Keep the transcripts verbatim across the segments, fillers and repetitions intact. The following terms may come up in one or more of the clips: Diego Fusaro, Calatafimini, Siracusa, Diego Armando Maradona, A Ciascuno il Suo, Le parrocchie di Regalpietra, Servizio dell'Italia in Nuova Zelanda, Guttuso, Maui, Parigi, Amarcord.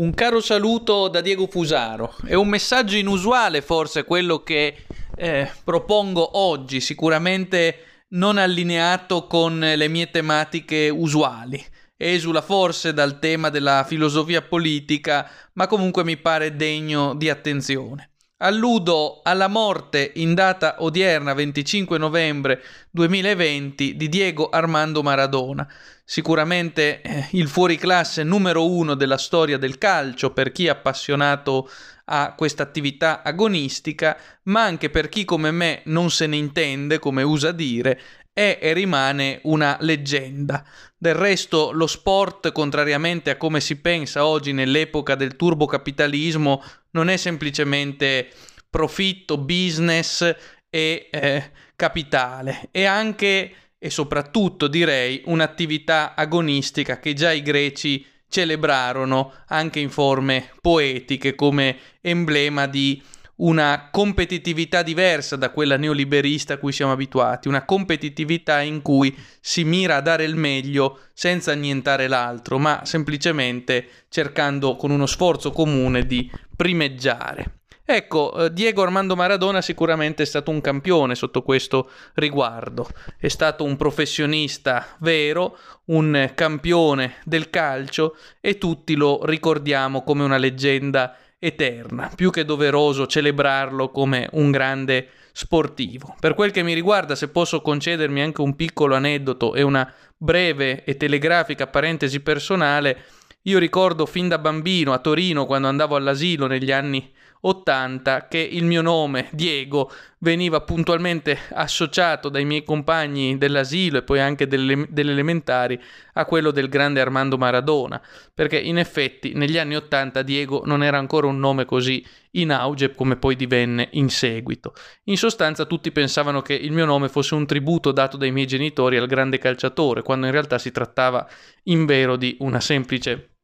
Un caro saluto da Diego Fusaro. È un messaggio inusuale forse quello che eh, propongo oggi, sicuramente non allineato con le mie tematiche usuali. Esula forse dal tema della filosofia politica, ma comunque mi pare degno di attenzione. Alludo alla morte in data odierna venticinque novembre duemilaventi di Diego Armando Maradona, sicuramente eh, il fuoriclasse numero uno della storia del calcio per chi è appassionato a questa attività agonistica, ma anche per chi come me non se ne intende, come usa dire, è e rimane una leggenda. Del resto lo sport, contrariamente a come si pensa oggi nell'epoca del turbocapitalismo, non è semplicemente profitto, business e eh, capitale, è anche e soprattutto direi un'attività agonistica che già i greci celebrarono anche in forme poetiche come emblema di una competitività diversa da quella neoliberista a cui siamo abituati, una competitività in cui si mira a dare il meglio senza annientare l'altro, ma semplicemente cercando con uno sforzo comune di primeggiare. Ecco, Diego Armando Maradona sicuramente è stato un campione sotto questo riguardo, è stato un professionista vero, un campione del calcio e tutti lo ricordiamo come una leggenda eterna, più che doveroso celebrarlo come un grande sportivo. Per quel che mi riguarda, se posso concedermi anche un piccolo aneddoto e una breve e telegrafica parentesi personale, io ricordo fin da bambino a Torino, quando andavo all'asilo negli anni ottanta, che il mio nome, Diego, veniva puntualmente associato dai miei compagni dell'asilo e poi anche delle, delle elementari a quello del grande Armando Maradona, perché in effetti negli anni ottanta Diego non era ancora un nome così in auge come poi divenne in seguito. In sostanza tutti pensavano che il mio nome fosse un tributo dato dai miei genitori al grande calciatore, quando in realtà si trattava invero di una semplice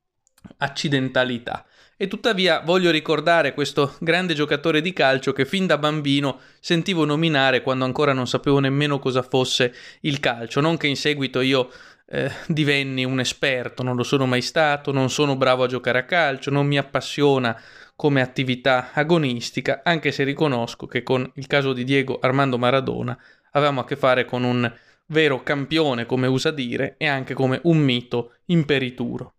accidentalità. E tuttavia voglio ricordare questo grande giocatore di calcio che fin da bambino sentivo nominare quando ancora non sapevo nemmeno cosa fosse il calcio. Non che in seguito io eh, divenni un esperto, non lo sono mai stato, non sono bravo a giocare a calcio, non mi appassiona come attività agonistica, anche se riconosco che con il caso di Diego Armando Maradona avevamo a che fare con un vero campione, come usa dire, e anche come un mito imperituro.